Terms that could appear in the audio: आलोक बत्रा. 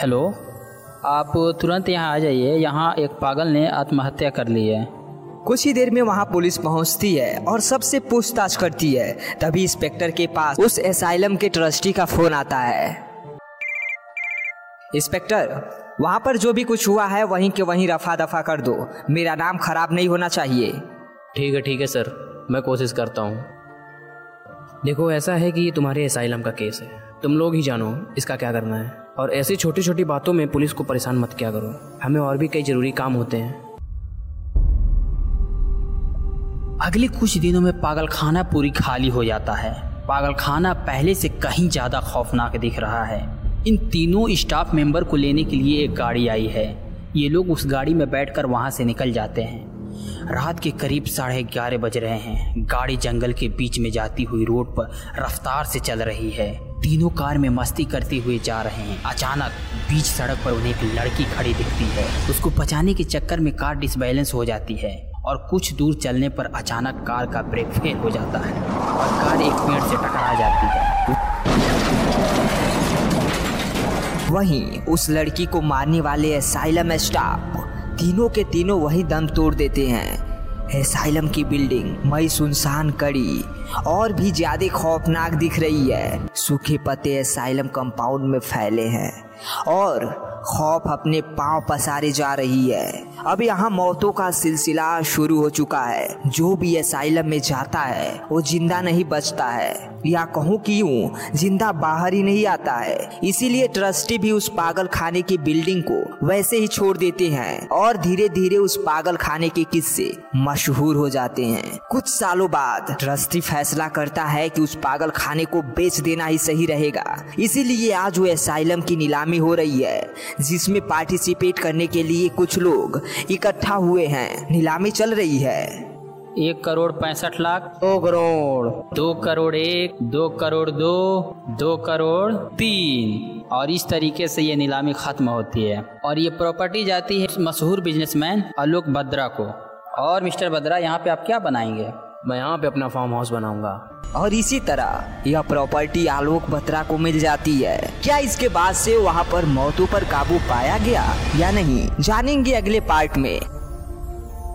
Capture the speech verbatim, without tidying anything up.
Hello, आप तुरंत यहाँ आ जाइए, यहाँ एक पागल ने आत्महत्या कर ली है। कुछ ही देर में वहाँ पुलिस पहुँचती है और सबसे पूछताछ करती है। तभी इंस्पेक्टर के पास उस एसाइलम के ट्रस्टी का फोन आता है। इंस्पेक्टर, वहाँ पर जो भी कुछ हुआ है वहीं के वहीं रफा दफा कर दो, मेरा नाम खराब नहीं होना चाहिए। ठीक है ठीक है सर, मैं कोशिश करता हूँ। देखो, ऐसा है कि तुम्हारे एसाइलम का केस है, तुम लोग ही जानो इसका क्या करना है, और ऐसी छोटी छोटी बातों में पुलिस को परेशान मत किया करो, हमें और भी कई जरूरी काम होते हैं। अगले कुछ दिनों में पागलखाना पूरी खाली हो जाता है। पागलखाना पहले से कहीं ज़्यादा खौफनाक दिख रहा है। इन तीनों स्टाफ मेंबर को लेने के लिए एक गाड़ी आई है। ये लोग उस गाड़ी में बैठकर वहाँ से निकल जाते हैं। रात के करीब साढ़े ग्यारह बज रहे हैं। गाड़ी जंगल के बीच में जाती हुई रोड पर रफ्तार से चल रही है। तीनों कार में मस्ती करते हुए जा रहे हैं। अचानक बीच सड़क पर उन्हें एक लड़की खड़ी दिखती है। उसको बचाने के चक्कर में कार डिसबैलेंस हो जाती है और कुछ दूर चलने पर अचानक कार का ब्रेक फेल हो जाता है और कार एक पेड़ से टकरा जाती है। वहीं उस लड़की को मारने वाले एसाइलम स्टाफ तीनों के तीनों वही दम तोड़ देते हैं। एसाइलम की बिल्डिंग मई सुनसान कड़ी और भी ज्यादा खौफनाक दिख रही है। सूखे पत्ते एसाइलम कंपाउंड में फैले हैं और खौफ अपने पांव पसारे जा रही है। अब यहाँ मौतों का सिलसिला शुरू हो चुका है। जो भी एसाइलम में जाता है वो जिंदा नहीं बचता है, या कहूँ कि यूं जिंदा बाहर ही नहीं आता है। इसीलिए ट्रस्टी भी उस पागल खाने की बिल्डिंग को वैसे ही छोड़ देते हैं और धीरे धीरे उस पागल खाने के किस्से मशहूर हो जाते हैं। कुछ सालों बाद ट्रस्टी फैसला करता है कि उस पागल खाने को बेच देना ही सही रहेगा। इसीलिए आज वो एसाइलम की नीलामी हो रही है, जिसमें पार्टिसिपेट करने के लिए कुछ लोग इकट्ठा हुए हैं। नीलामी चल रही है। एक करोड़ पैंसठ लाख, दो करोड़, दो करोड़ एक, दो करोड़ दो, दो करोड़ तीन, और इस तरीके से ये नीलामी खत्म होती है। और ये प्रॉपर्टी जाती है मशहूर बिजनेसमैन आलोक बत्रा को। और मिस्टर बत्रा, यहाँ पे आप क्या बनाएंगे? मैं यहाँ पे अपना फार्म हाउस बनाऊंगा। और इसी तरह यह प्रॉपर्टी आलोक बत्रा को मिल जाती है। क्या इसके बाद से वहाँ पर मौतों पर काबू पाया गया या नहीं, जानेंगे अगले पार्ट में।